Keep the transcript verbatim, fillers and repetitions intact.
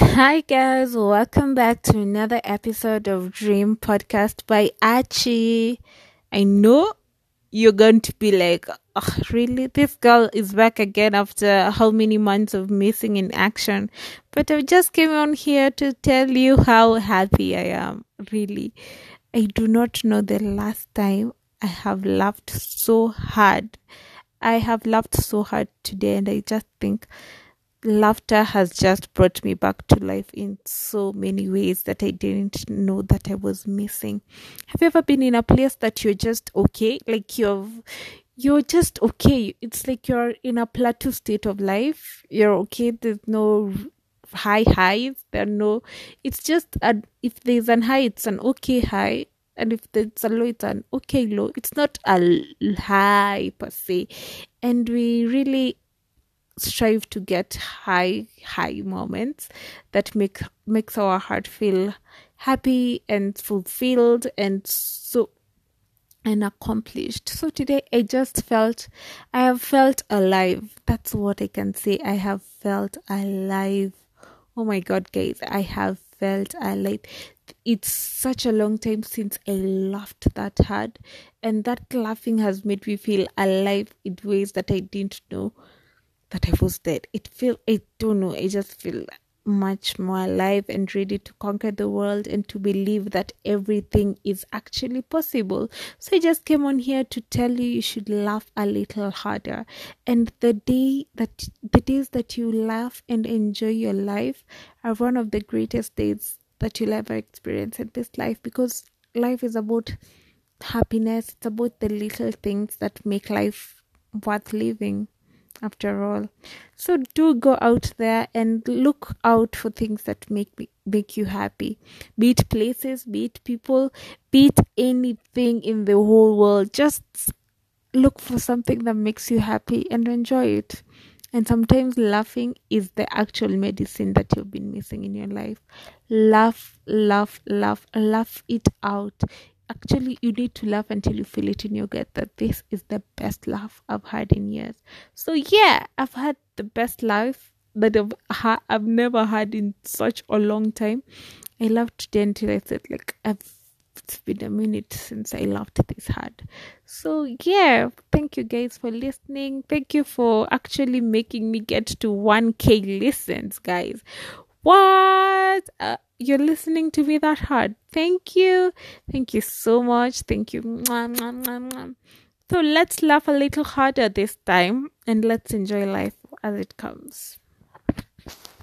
Hi guys, welcome back to another episode of Dream Podcast by Archie. I know you're going to be like, oh, really? This girl is back again after how many months of missing in action? But I just came on here to tell you how happy I am. Really, I do not know the last time I have laughed so hard. I have laughed so hard today, and I just think laughter has just brought me back to life in so many ways that I didn't know that I was missing. Have you ever been in a place that you're just okay? Like you're you're just okay. It's like you're in a plateau state of life. You're okay. There's no high highs. There are no. It's just a, if there's an high, it's an okay high, and if there's a low, it's an okay low. It's not a high per se, and we really strive to get high high moments that make makes our heart feel happy and fulfilled and so and accomplished. So today I just felt I have felt alive. That's what I can say. I have felt alive. Oh my god, guys, I have felt alive. It's such a long time since I laughed that hard, and that laughing has made me feel alive in ways that I didn't know that I was dead. It feel I don't know. I just feel much more alive and ready to conquer the world and to believe that everything is actually possible. So I just came on here to tell you you should laugh a little harder. And the day that the days that you laugh and enjoy your life are one of the greatest days that you'll ever experience in this life, because life is about happiness. It's about the little things that make life worth living, after all. So do go out there and look out for things that make me, make you happy, be it places, be it people, be it anything in the whole world. Just look for something that makes you happy and enjoy it. And sometimes laughing is the actual medicine that you've been missing in your life. Laugh, laugh, laugh, laugh it out. Actually, you need to laugh until you feel it in your gut that this is the best laugh I've had in years. So yeah, I've had the best laugh that I've, ha- I've never had in such a long time. I laughed today until I said, like, I've, it's been a minute since I laughed this hard. So yeah, thank you guys for listening. Thank you for actually making me get to one thousand listens, guys. What? Uh, you're listening to me that hard. Thank you. Thank you so much. Thank you. Mwah, mwah, mwah, mwah. So let's laugh a little harder this time and let's enjoy life as it comes.